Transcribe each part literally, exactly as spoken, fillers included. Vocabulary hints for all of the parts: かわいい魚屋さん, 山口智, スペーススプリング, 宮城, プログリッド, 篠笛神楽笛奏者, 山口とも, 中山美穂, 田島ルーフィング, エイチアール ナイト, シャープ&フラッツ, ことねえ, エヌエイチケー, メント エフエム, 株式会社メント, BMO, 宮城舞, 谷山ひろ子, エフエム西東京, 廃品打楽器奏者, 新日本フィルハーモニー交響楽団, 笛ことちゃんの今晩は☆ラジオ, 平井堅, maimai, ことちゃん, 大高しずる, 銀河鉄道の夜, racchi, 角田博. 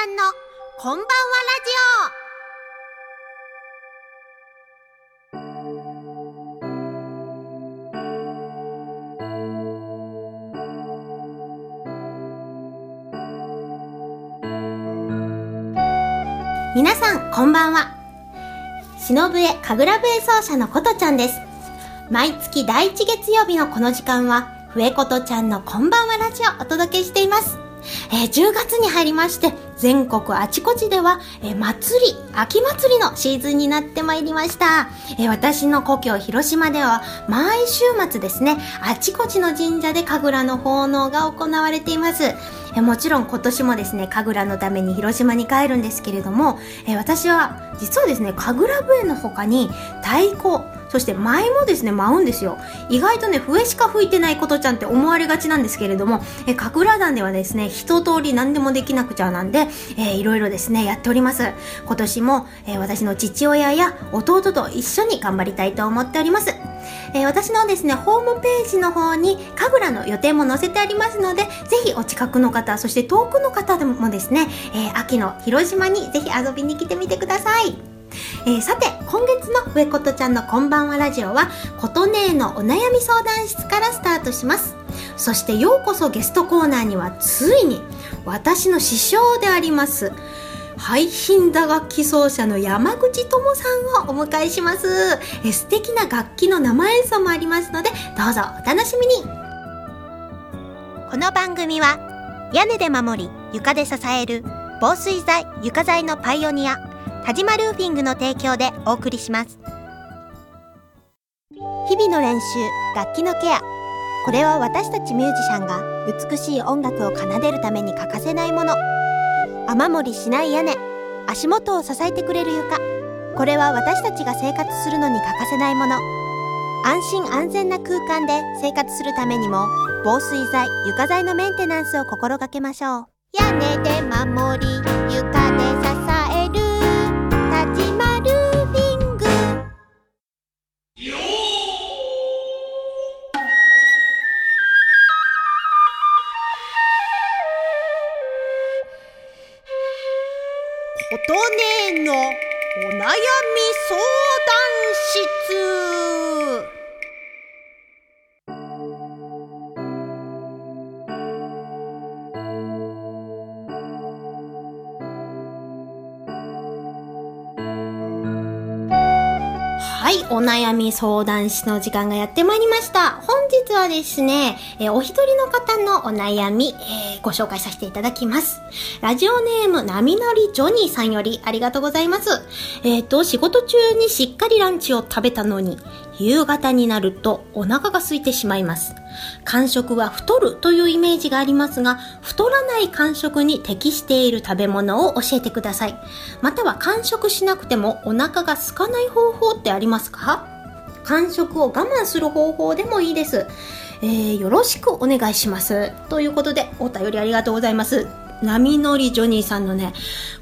ゃんのこんばんはラジオ。皆さんこんばんは。篠笛神楽笛奏者のことちゃんです。毎月だいいち月曜日のこの時間は笛ことちゃんのこんばんはラジオをお届けしています。えー、じゅうがつに入りまして、全国あちこちでは、えー、祭り、秋祭りのシーズンになってまいりました。えー、私の故郷広島では、毎週末ですね、あちこちの神社で神楽の奉納が行われています。えー、もちろん今年もですね、神楽のために広島に帰るんですけれども、えー、私は実はですね、神楽笛の他に太鼓、そして舞もですね舞うんですよ。意外とね笛しか吹いてないことちゃんって思われがちなんですけれども、え神楽団ではですね一通り何でもできなくちゃなんで、えー、いろいろですねやっております。今年も、えー、私の父親や弟と一緒に頑張りたいと思っております。えー、私のですねホームページの方に神楽の予定も載せてありますので、ぜひお近くの方、そして遠くの方でもですね、えー、秋の広島にぜひ遊びに来てみてください。えー、さて今月の笛ことちゃんのこんばんはラジオは、ことねえのお悩み相談室からスタートします。そしてようこそゲストコーナーには、ついに私の師匠であります廃品打楽器奏者の山口智さんをお迎えします。えー、素敵な楽器の生演奏もありますので、どうぞお楽しみに。この番組は屋根で守り床で支える防水材・床材のパイオニア田島ルーフィングの提供でお送りします。日々の練習、楽器のケア、これは私たちミュージシャンが美しい音楽を奏でるために欠かせないもの。雨漏りしない屋根、足元を支えてくれる床、これは私たちが生活するのに欠かせないもの。安心安全な空間で生活するためにも、防水材・床材のメンテナンスを心がけましょう。屋根で守り床で支えることねえのお悩み相談室。はい、お悩み相談室の時間がやってまいりました。本日はですね、えお一人の方のお悩み、えー、ご紹介させていただきます。ラジオネーム波乗りジョニーさんよりありがとうございます。えっと、仕事中にしっかりランチを食べたのに、夕方になるとお腹が空いてしまいます。間食は太るというイメージがありますが、太らない間食に適している食べ物を教えてください。または間食しなくてもお腹が空かない方法ってありますか？間食を我慢する方法でもいいです。えー、よろしくお願いします。ということでお便りありがとうございます。波乗りジョニーさんのね、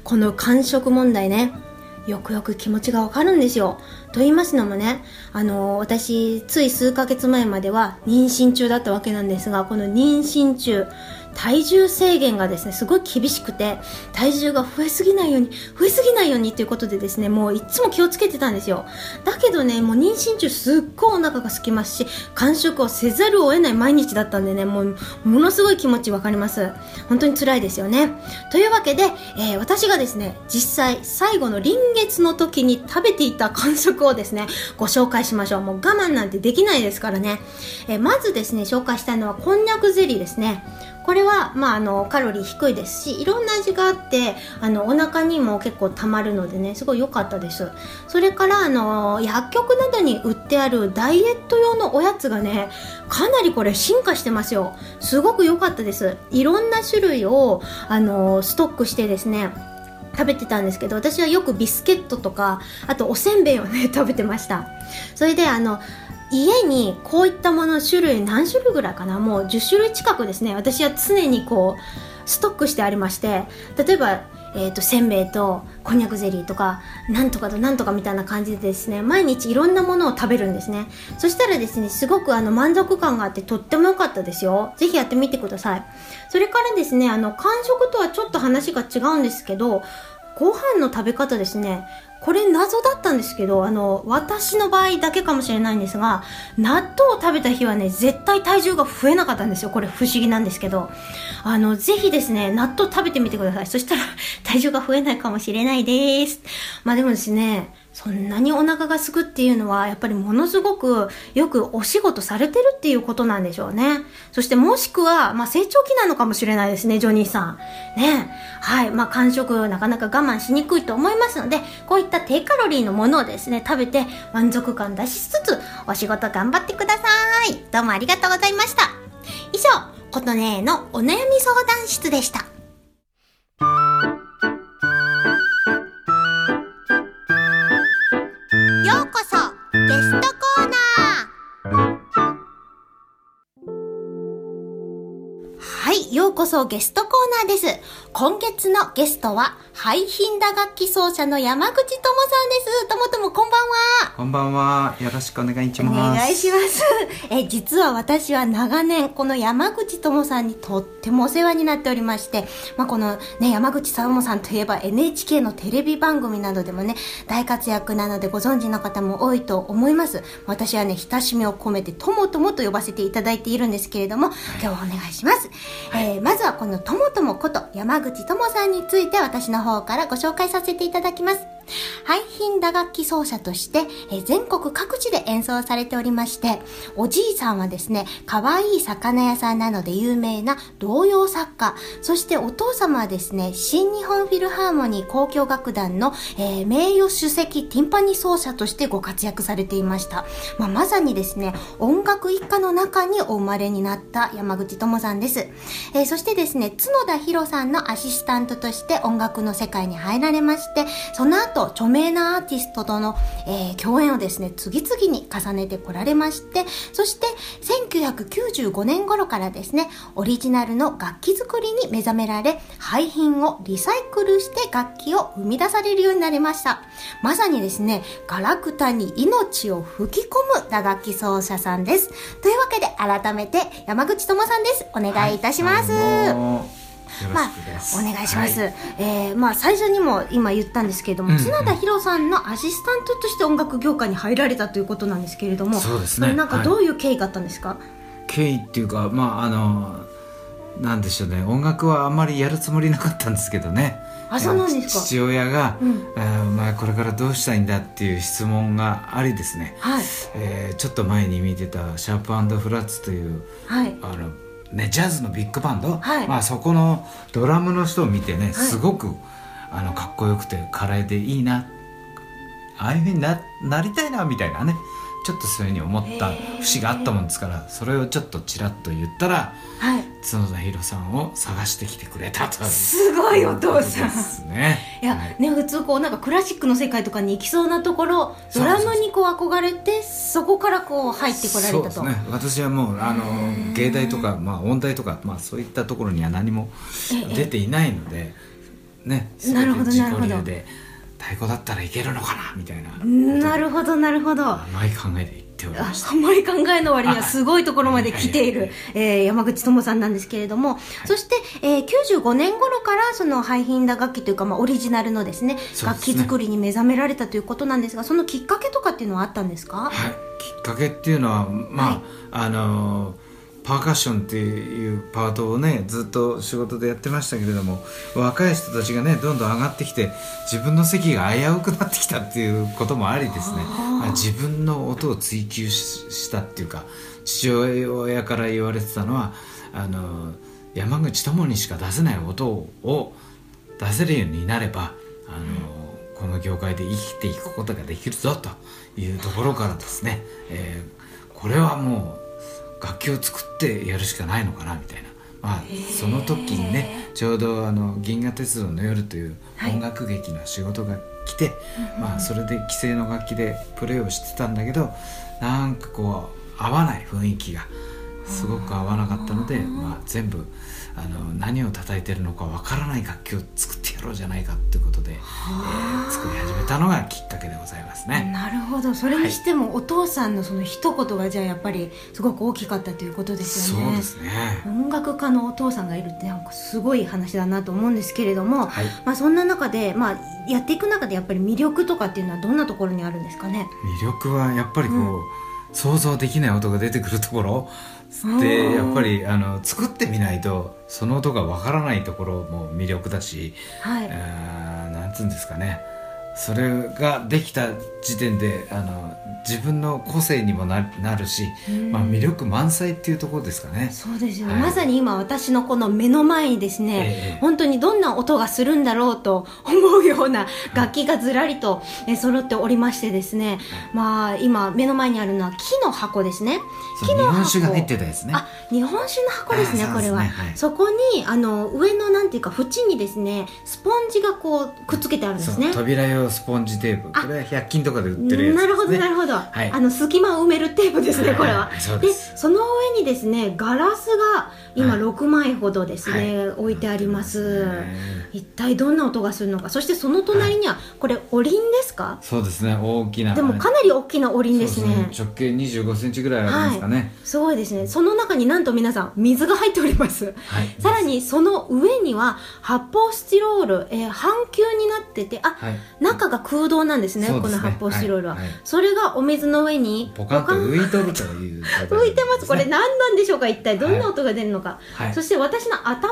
この間食問題ね、よくよく気持ちがわかるんですよ。と言いますのもね、あのー、私つい数ヶ月前までは妊娠中だったわけなんですが、この妊娠中体重制限がですねすごい厳しくて、体重が増えすぎないように増えすぎないようにということでですね、もういつも気をつけてたんですよ。だけどね、もう妊娠中すっごいお腹が空きますし、間食をせざるを得ない毎日だったんでね、もうものすごい気持ちわかります。本当に辛いですよね。というわけで、えー、私がですね実際最後の臨月の時に食べていた間食をですねご紹介しましょう。もう我慢なんてできないですからね。えー、まずですね紹介したいのはこんにゃくゼリーですね。これは、まあ、あのカロリー低いですし、いろんな味があってあのお腹にも結構たまるのでね、すごい良かったです。それからあの薬局などに売ってあるダイエット用のおやつがね、かなりこれ進化してますよ。すごく良かったです。いろんな種類をあのストックしてですね食べてたんですけど、私はよくビスケットとか、あとおせんべいをね食べてました。それであの家にこういったもの種類、何種類ぐらいかな、もうじゅっしゅるい近くですね私は常にこうストックしてありまして、例えばえー、とせんべいとこんにゃくゼリーとかなんとかとなんとかみたいな感じでですね、毎日いろんなものを食べるんですね。そしたらですね、すごくあの満足感があってとっても良かったですよ。ぜひやってみてください。それからですね、あの間食とはちょっと話が違うんですけど、ご飯の食べ方ですね。これ謎だったんですけど、あの私の場合だけかもしれないんですが、納豆を食べた日はね、絶対体重が増えなかったんですよ。これ不思議なんですけど、あのぜひですね、納豆食べてみてください。そしたら体重が増えないかもしれないです。まあでもですね、そんなにお腹が空くっていうのはやっぱりものすごくよくお仕事されてるっていうことなんでしょうね。そしてもしくは、まあ、成長期なのかもしれないですね、ジョニーさんね。はい、まあ間食なかなか我慢しにくいと思いますので、こういった低カロリーのものをですね食べて満足感出しつつお仕事頑張ってください。どうもありがとうございました。以上、ことねえのお悩み相談室でした。こそゲストコーナーです。今月のゲストは廃品打楽器奏者の山口智さんです。ともともこんばんは。こんばんは、よろしくお願いします。お願いします。え実は私は長年この山口智さんにとってもお世話になっておりまして、まあ、この、ね、山口智さんといえば エヌエイチケー のテレビ番組などでもね大活躍なのでご存知の方も多いと思います。私はね親しみを込めてともともと呼ばせていただいているんですけれども、今日はお願いします。はい、えーまずはこのともともこと山口智さんについて私の方からご紹介させていただきます。廃品打楽器奏者として全国各地で演奏されておりまして、おじいさんはですね可愛い魚屋さんなので有名な童謡作家、そしてお父様はですね新日本フィルハーモニー交響楽団の、えー、名誉首席ティンパニ奏者としてご活躍されていました。まあ、まさにですね音楽一家の中にお生まれになった山口智さんです。えー、そしてですね角田博さんのアシスタントとして音楽の世界に入られまして、その後著名なアーティストとの、えー、共演をですね次々に重ねてこられまして、そしてせんきゅうひゃくきゅうじゅうごねん頃からですねオリジナルの楽器作りに目覚められ、廃品をリサイクルして楽器を生み出されるようになりました。まさにですねガラクタに命を吹き込む打楽器奏者さんです。というわけで改めて山口智さんです。お願いいたします。はい、あのーまあ、お願いします。はい、えー、まあ最初にも今言ったんですけれども、うんうん、角田博さんのアシスタントとして音楽業界に入られたということなんですけれども、そうですね、なんかどういう経緯があったんですか？はい、経緯っていうか、まああのなんでしょうね、音楽はあんまりやるつもりなかったんですけどね。あ、そうなんですか。父親が、うんえーまあ、これからどうしたいんだっていう質問がありですね、はいえー、ちょっと前に見てたシャープ&フラッツという、はい、あのね、ジャズのビッグバンド、はいまあ、そこのドラムの人を見てね、はい、すごくあのかっこよくて華麗でいいな、ああいうふうに な, なりたいなみたいなね、ちょっとそういうふうに思った節があったもんですから、それをちょっとちらっと言ったら、はい、角田博さんを探してきてくれたと。すごいお父さんですね。いや、はい、ね普通こうなんかクラシックの世界とかに行きそうなところ、ドラムにこう憧れて、そこからこう入ってこられたと。そうですね、私はもうあの芸大とか、まあ、音大とか、まあ、そういったところには何も出ていないので、ね、すべて自己流で太鼓だったらいけるのかなみたいな。なるほどなるほど。甘い考えで言っておりました。甘い考えの割にはすごいところまで来ているえ山口智さんなんですけれども、はい、そしてえきゅうじゅうごねん頃からその廃品打楽器というか、まあオリジナルのですね楽器作りに目覚められたということなんですが、そのきっかけとかっていうのはあったんですか？はい、きっかけっていうのはまあ、はい、あのーパーカッションっていうパートをねずっと仕事でやってましたけれども、若い人たちがねどんどん上がってきて自分の席が危うくなってきたっていうこともありですね、自分の音を追求 し, したっていうか、父親から言われてたのはあの山口智にしか出せない音を出せるようになればあの、うん、この業界で生きていくことができるぞというところからですね、えー、これはもう楽器を作ってやるしかないのかなみたいな、まあ、その時にねちょうどあの銀河鉄道の夜という音楽劇の仕事が来て、はいまあ、それで既成の楽器でプレーをしてたんだけど、なんかこう合わない雰囲気がすごく合わなかったので、まあ、全部あの何を叩いてるのかわからない楽器を作ってやろうじゃないかということで、えー、作り始めたのがきっかけでございますね。なるほど。それにしてもお父さんのその一言がじゃあやっぱりすごく大きかったということですよね。そうですね。音楽家のお父さんがいるってなんかすごい話だなと思うんですけれども、はい、まあ、そんな中で、まあ、やっていく中でやっぱり魅力とかっていうのはどんなところにあるんですかね。魅力はやっぱりこう、うん、想像できない音が出てくるところで、やっぱりあの作ってみないとその音がわからないところも魅力だし、はい、あなんていうんですかね、それができた時点であの自分の個性にも な, なるし、まあ、魅力満載っていうところですかね。そうですよね、はい、まさに今私のこの目の前にですね、えー、本当にどんな音がするんだろうと思うような楽器がずらりと揃っておりましてですね、はい、まあ今目の前にあるのは木の箱ですね。木の箱、日本酒が入ってたですね。あ、日本酒の箱ですね、これは、はい、そこにあの上のなんていうか縁にですねスポンジがこうくっつけてあるんですね。扉用スポンジテープ、これはひゃく均とかで売ってるやつですね。なるほどなるほど、はい、あの隙間を埋めるテープですね、これは、はいはい、そうです。でその上にですねガラスが今ろくまいほどですね、はい、置いてあります、はい、一体どんな音がするのか。そしてその隣には、はい、これおりんですか。そうですね、大きな、でもかなり大きなおりんですね。そうですね、直径にじゅうごセンチぐらいありますかね、はい、すごいですね。その中になんと皆さん水が入っております、はい、さらにその上には発泡スチロール、えー、半球になってて、あ、はい、中が空洞なんですね、この発泡スチロールは、はいはい、それがお水の上にポカンと浮いてるという浮いてます。これ何なんでしょうか、一体どんな音が出るのか、はい、そして私の頭の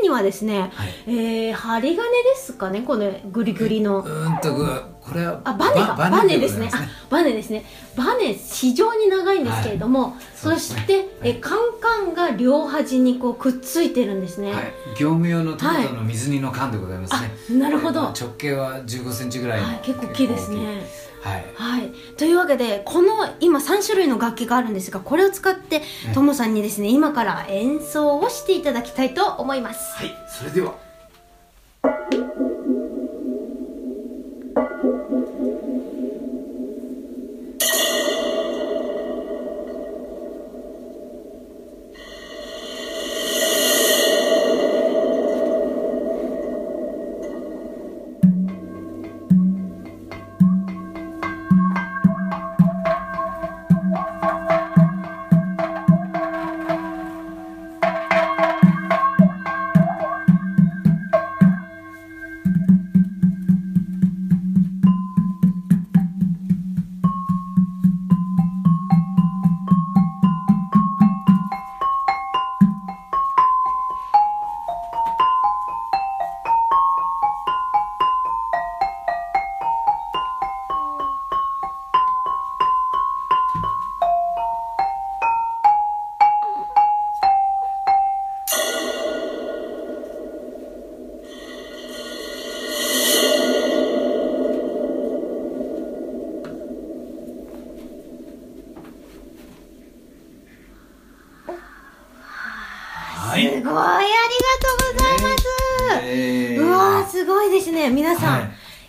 上にはですね、はい、えー、針金ですかね、このグリグリのうんとぐこれはあバネかバネですね、あバネですね、バネ非常に長いんですけれども、はい、そして、はい、えカンカンが両端にこうくっついてるんですね、はい、業務用のトマトの水煮の缶でございますね、はい、なるほど、直径はじゅうごセンチぐらい、はい、結構大きいですね、はいはい、というわけでこの今さんしゅるいの楽器があるんですが、これを使ってともさんにですね今から演奏をしていただきたいと思います。はい、それでは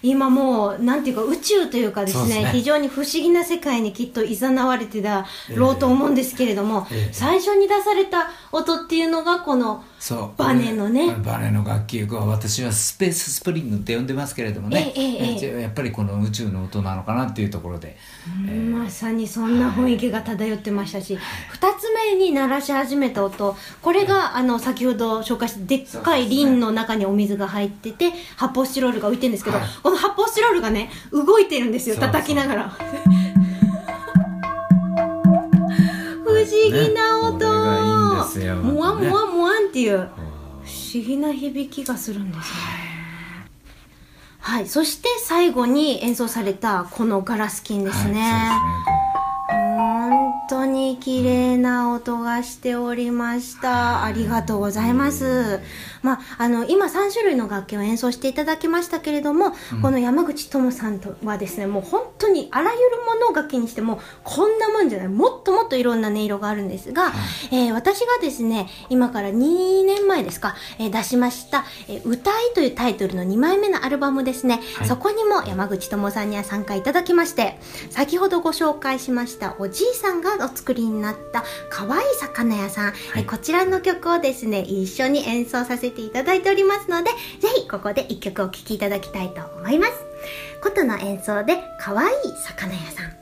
今もうなんていうか宇宙というかですね、そうですね、非常に不思議な世界にきっといざなわれてだろうと思うんですけれども、えーえー、最初に出された音っていうのがこのバネのね、バネの楽器、私はスペーススプリングって呼んでますけれどもね、えーえーえー、やっぱりこの宇宙の音なのかなっていうところで、えー、まさにそんな雰囲気が漂ってましたし、はい、ふたつめに鳴らし始めた音、これが、はい、あの先ほど紹介したでっかい瓶の中にお水が入ってて、発泡スチロールが浮いてるんですけど、はい、この発泡スチロールがね動いてるんですよ、叩きながら不思議な音、モワモワモワンっていう不思議な響きがするんですよね。はい、そして最後に演奏されたこのガラス琴ですね、はい、本当に綺麗な音がしておりました、うん、ありがとうございます、まあ、あの今さん種類の楽器を演奏していただきましたけれども、うん、この山口智さんとはですねもう本当にあらゆるものを楽器にしてもこんなもんじゃない、もっともっといろんな音色があるんですが、うん、えー、私がですね今からにねんまえですか、えー、出しました、えー、歌いというタイトルのにまいめのアルバムですね、はい、そこにも山口智さんには参加いただきまして、先ほどご紹介しましたおじいさんがお作りになったかわいい魚屋さん、はい、えこちらの曲をですね一緒に演奏させていただいておりますので、ぜひここで一曲お聴きいただきたいと思います。琴の演奏でかわいい魚屋さん。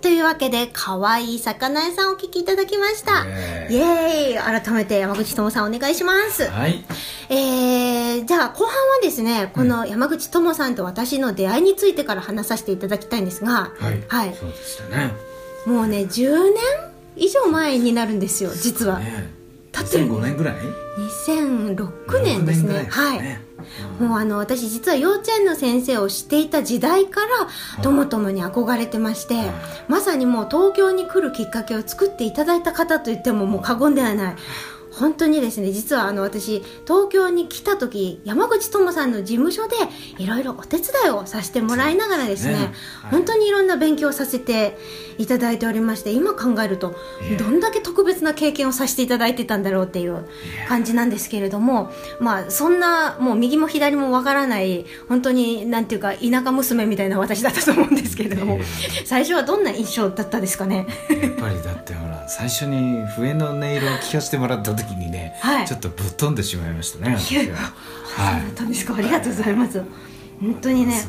というわけでかわいい魚屋さんをお聞きいただきました。イエーイ。改めて山口智さんお願いします。はい、えー、じゃあ後半はですねこの山口智さんと私の出会いについてから話させていただきたいんですが、はい、はい、そうでしたね。もうねじゅうねん以上前になるんですよ。実は経ってるにせんごねんぐらいにせんろくねんですね。はい、ね、もうあの私実は幼稚園の先生をしていた時代からともともに憧れてまして、まさにもう東京に来るきっかけを作っていただいた方といってももう過言ではない。本当にですね、実はあの私東京に来た時山口智さんの事務所でいろいろお手伝いをさせてもらいながらですね、ですね、はい、本当にいろんな勉強をさせていただいておりまして、今考えるとどんだけ特別な経験をさせていただいてたんだろうっていう感じなんですけれども、まあそんなもう右も左もわからない本当になんていうか田舎娘みたいな私だったと思うんですけれども、最初はどんな印象だったですかね。やっぱりだってほら最初に笛の音色を聞かせてもらった時にね、はい、ちょっとぶっ飛んでしまいましたね。いや、はい、そうだったんですか。ありがとうございます。本当にね、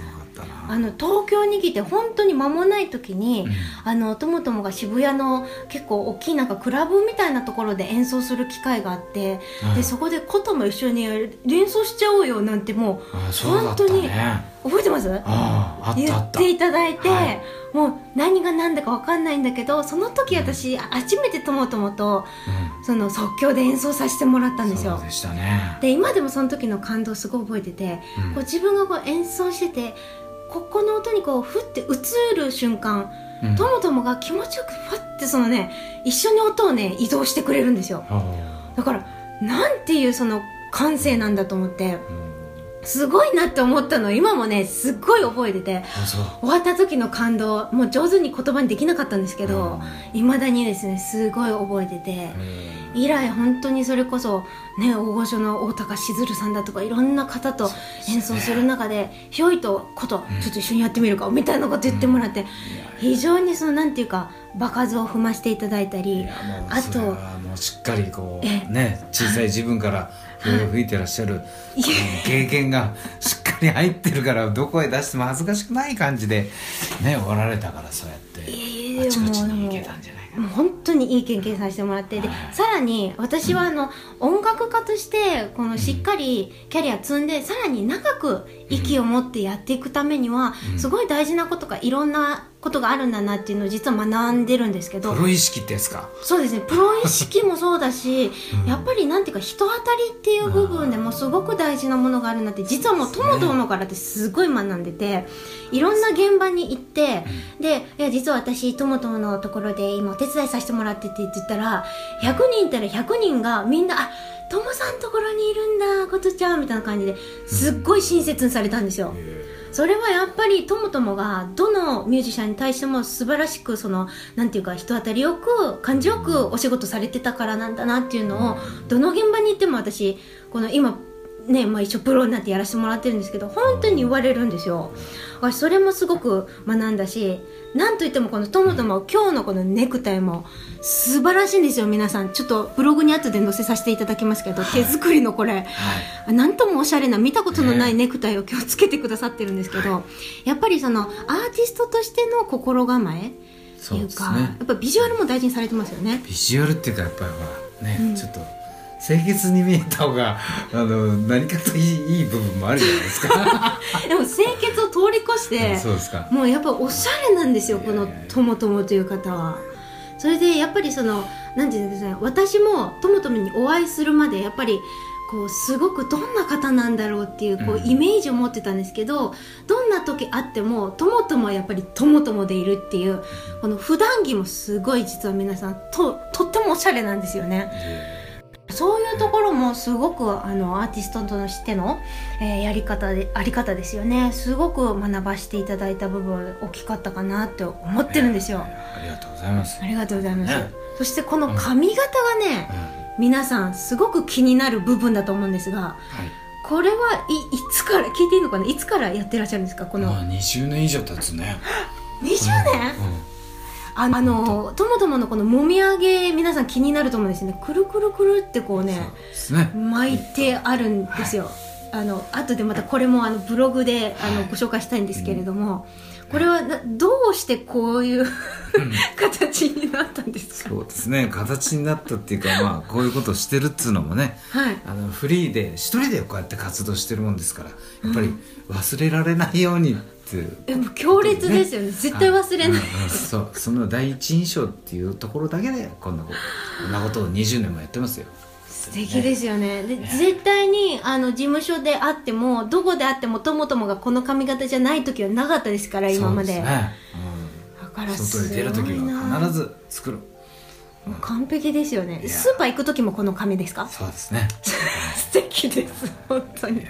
あの東京に来て本当に間もない時に、うん、あのともともが渋谷の結構大きいなんかクラブみたいなところで演奏する機会があって、うん、でそこで琴も一緒に連想しちゃおうよなんてもう、うん、そうだったね、本当に覚えてます？ああ、あったあった、言っていただいて、はい、もう何が何だか分かんないんだけど、その時私、うん、初めてともともと、うん、その即興で演奏させてもらったんですよ。そうでしたね。で今でもその時の感動すごい覚えてて、うん、こう自分がこう演奏しててここの音にこうふって映る瞬間、うん、ともともが気持ちよくふわってそのね一緒に音をね移動してくれるんですよ。だからなんていうその感性なんだと思って、うん、すごいなって思ったの今もねすっごい覚えてて、終わった時の感動もう上手に言葉にできなかったんですけど、いまだにですねすごい覚えてて、以来本当にそれこそね大御所の大高しずるさんだとかいろんな方と演奏する中でひょいとことちょっと一緒にやってみるかみたいなこと言ってもらって、非常にそのなんていうか場数を踏ましていただいたり、あともうしっかりこうね小さい自分から笛を吹いてらっしゃる経験がしっかり入ってるから、どこへ出しても恥ずかしくない感じでねおられたから、そうやってあちこちに行けたんじゃない。もう本当にいい研究させてもらって、でさらに私はあの、うん、音楽家としてこのしっかりキャリア積んで、さらに長く息を持ってやっていくためには、うん、すごい大事なことがいろんなことがあるんだなっていうのを実は学んでるんですけど。プロ意識ってやつか。そうですね、プロ意識もそうだし、うん、やっぱりなんていうか人当たりっていう部分でもすごく大事なものがあるなって、実はもうともともからってすごい学んでて、いろんな現場に行って、うん、でいや実は私ともとものところで今お手伝いさせてもらっててって言ったら、ひゃくにんいたらひゃくにんがみんな、あ、ともさんのところにいるんだことちゃんみたいな感じですっごい親切にされたんですよ、うん。それはやっぱりともともがどのミュージシャンに対しても素晴らしく、そのなんていうか人当たりよく感じよくお仕事されてたからなんだなっていうのを、どの現場に行っても私この今ね、まあ、一緒プロになってやらせてもらってるんですけど、本当に言われるんですよ。それもすごく学んだし、なんといってもこのともとも今日のこのネクタイも素晴らしいんですよ。皆さんちょっとブログに後で載せさせていただきますけど、はい、手作りのこれ、はい、なんともおしゃれな見たことのないネクタイを今日つけてくださってるんですけど、はい、やっぱりそのアーティストとしての心構えっていうか、そうですね、やっぱビジュアルも大事にされてますよね。ビジュアルっていうかやっぱり、まあね、うん、ちょっと清潔に見えた方があの何かとい い, いい部分もあるじゃないですかでも清潔を通り越してそうですか、もうやっぱおしゃれなんですよこのともともという方は。それでやっぱりそのなんていうんですかね、私もともともにお会いするまでやっぱりこうすごくどんな方なんだろうってい う, こうイメージを持ってたんですけど、うん、どんな時あってもともともやっぱりともともでいるっていう、この普段着もすごい実は皆さん と, とってもおしゃれなんですよね、うん。そういうところもすごくあのアーティストとしての、えー、やり方であり方ですよね。すごく学ばせていただいた部分大きかったかなって思ってるんですよ。ありがとうございます。ありがとうございます。ね、そしてこの髪型がね、うん、皆さんすごく気になる部分だと思うんですが、はい、これはい、いつから聞いていいのかな、いつからやってらっしゃるんですかこの。まあにじゅうねん以上経つね。にじゅうねん。うんうん、あのともとものこのもみあげ皆さん気になると思うんですよね。くるくるくるってこうね、ね、巻いてあるんですよ、はい、あの後でまたこれもあのブログであのご紹介したいんですけれども、うん、これはどうしてこういう、うん、形になったんですか。そうですね、形になったっていうか、まあ、こういうことをしてるっていうのもね、はい、あのフリーで一人でこうやって活動してるもんですから、やっぱり忘れられないように、うん、でも強烈ですよね、絶対忘れない、うんうん、そう、その第一印象っていうところだけでこんなこと、こんなことをにじゅうねんもやってますよ。素敵ですよね、ね、で絶対にあの事務所であってもどこであってもともともがこの髪型じゃない時はなかったですから今まで。そうですね、うん、だからすごいな、外に出る時は必ず作る、うん、完璧ですよね。スーパー行く時もこの髪ですか。そうですね素敵です本当に。いや, い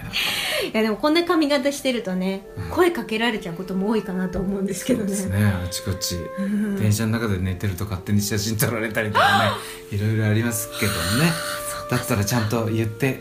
やでもこんな髪型してるとね、うん、声かけられちゃうことも多いかなと思うんですけどね。そうですね、あちこち、うん、電車の中で寝てると勝手に写真撮られたりとかね、いろいろありますけどねだったらちゃんと言って、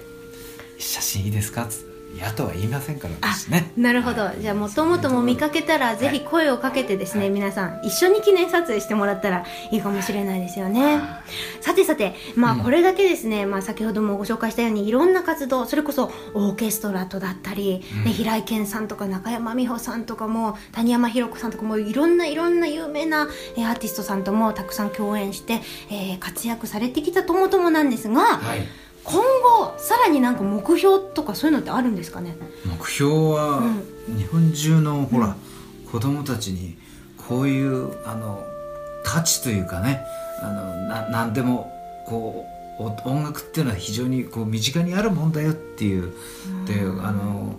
写真いいですかってやとは言いませんからですね。なるほど、はい、じゃあもともとも見かけたらぜひ声をかけてですね、はい、皆さん一緒に記念撮影してもらったらいいかもしれないですよね、はい、さてさて、まあこれだけですね、うん、まあ先ほどもご紹介したようにいろんな活動、それこそオーケストラとだったり、うん、ね、平井堅さんとか中山美穂さんとかも谷山ひろ子さんとかもいろんないろんな有名なアーティストさんともたくさん共演して、えー、活躍されてきたともともなんですが、はい、今後さらになんか目標とかそういうのってあるんですかね。目標は、うん、日本中のほら、うん、子供たちにこういうあの価値というかね、あのな何でもこう音楽っていうのは非常にこう身近にあるもんだよっていう、うん、であの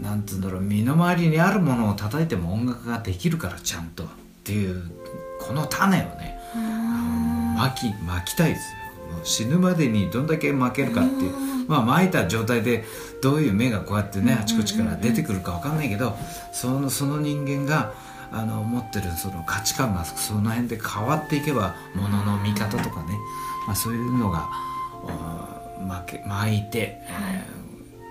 なんていうんだろう、身の回りにあるものを叩いても音楽ができるからちゃんとっていうこの種をね、うん、あの巻き巻きたいですよ。死ぬまでにどんだけ負けるかっていう、まあ巻いた状態でどういう芽がこうやってねあちこちから出てくるか分かんないけど、その、その人間があの持ってるその価値観がその辺で変わっていけば、ものの見方とかね、まあ、そういうのが巻け、巻いて、え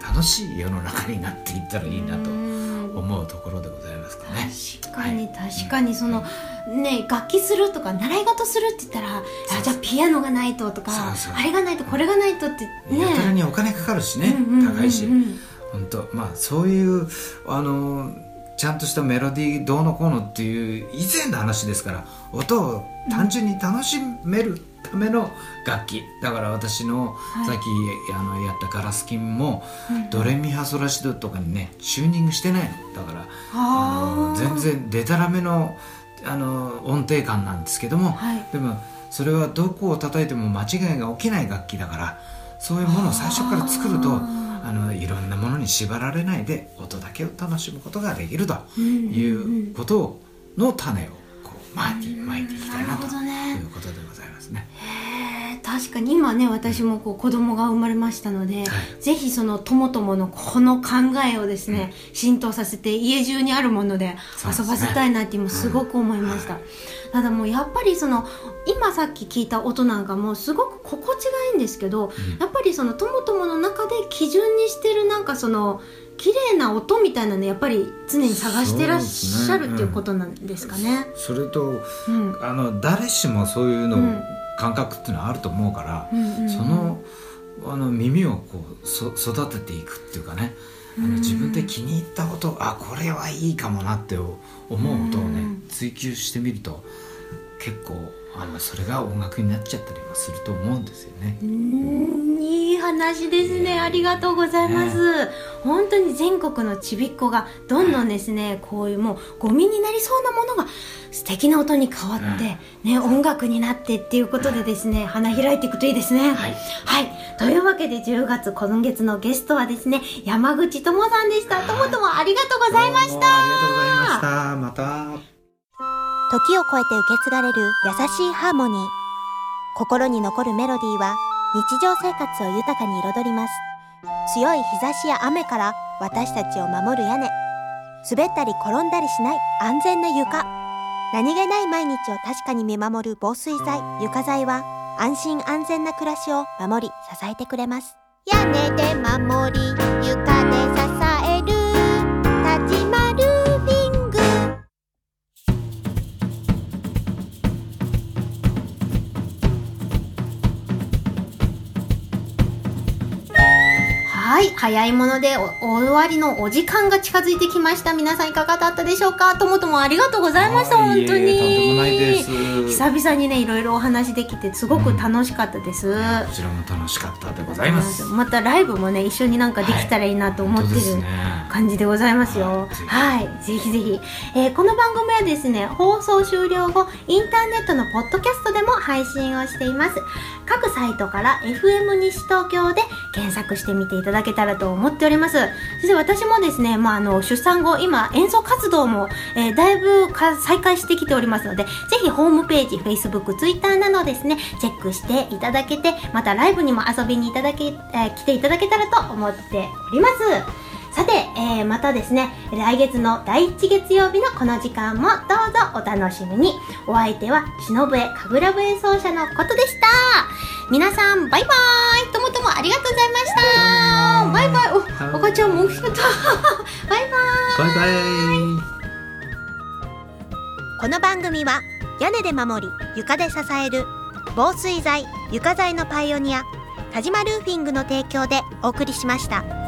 ー、楽しい世の中になっていったらいいなと思うところでございますかね。確かに確かに、その、はい、うんね、楽器するとか習い事するって言ったら、あ、じゃあピアノがないととか、そうそう、あれがないとこれがないとってね、やたらにお金かかるしね、高いし、本当、まあそういうあのちゃんとしたメロディーどうのこうのっていう以前の話ですから、音を単純に楽しめるための楽器だから、私のさっき、はい、あのやったガラスキンも、はい、ドレミファソラシドとかにねチューニングしてないのだからあの全然デタラメの、あの音程感なんですけども、はい、でもそれはどこを叩いても間違いが起きない楽器だから、そういうものを最初から作るとあのいろんなものに縛られないで音だけを楽しむことができるということの種をこうまいてまいていきたいなということでございますね。へー、確かに今ね私もこう子供が生まれましたので、はい、ぜひそのともとものこの考えをですね、うん、浸透させて家中にあるもので遊ばせたいなって今すごく思いました。ただもうやっぱりその今さっき聞いた音なんかもすごく心地がいいんですけど、うん、やっぱりそのともともの中で基準にしてるなんかその綺麗な音みたいなのやっぱり常に探してらっしゃる、ね、っていうことなんですかね、うん、それと、うん、あの誰しもそういうの、うん、感覚っていうのはあると思うから、うんうんうん、その、 あの耳をこうそ育てていくっていうかね、あの自分で気に入った音、うん、あこれはいいかもなって思う音をね、うん、追求してみると結構あのそれが音楽になっちゃったりもすると思うんですよね。うーん、いい話ですね、えー、ありがとうございます、ね、本当に全国のちびっこがどんどんですね、うん、こういうもうゴミになりそうなものが素敵な音に変わって、うん、ね、音楽になってっていうことでですね、うん、花開いていくといいですね。はい、はい、というわけでじゅうがつ今月のゲストはですね山口智さんでした。ともともありがとうございました。ありがとうございました。また時を超えて受け継がれる優しいハーモニー、心に残るメロディーは日常生活を豊かに彩ります。強い日差しや雨から私たちを守る屋根、滑ったり転んだりしない安全な床、何気ない毎日を確かに見守る防水材、床材は安心安全な暮らしを守り支えてくれます。屋根で守り床で支える立ち回るはい、早いもので終わりのお時間が近づいてきました。皆さんいかがだったでしょうか。ともともありがとうございました。本当にとんでもないです。久々にねいろいろお話できてすごく楽しかったです、うん、こちらも楽しかったでございます。またライブもね一緒になんかできたらいいなと思ってる感じでございますよ。はい、はい、ぜひぜひ、えー、この番組はですね放送終了後インターネットのポッドキャストでも配信をしています。各サイトから エフエム 西東京で検索してみていただけたらと思っております。そして私もですね、まあ、あの出産後今演奏活動も、えー、だいぶ再開してきておりますので、ぜひホームページ Facebook、Twitter などですねチェックしていただけて、またライブにも遊びにいただけ、えー、来ていただけたらと思っております。さて、えー、またですね来月のだいいち月曜日のこの時間もどうぞお楽しみに。お相手は篠笛かぐら部演奏者のことでした。皆さんバイバイ。ともともありがとうございました。バイバイ。お、赤ちゃんも起きた。バイバイ。バイバイ。この番組は屋根で守り床で支える防水材床材のパイオニア田島ルーフィングの提供でお送りしました。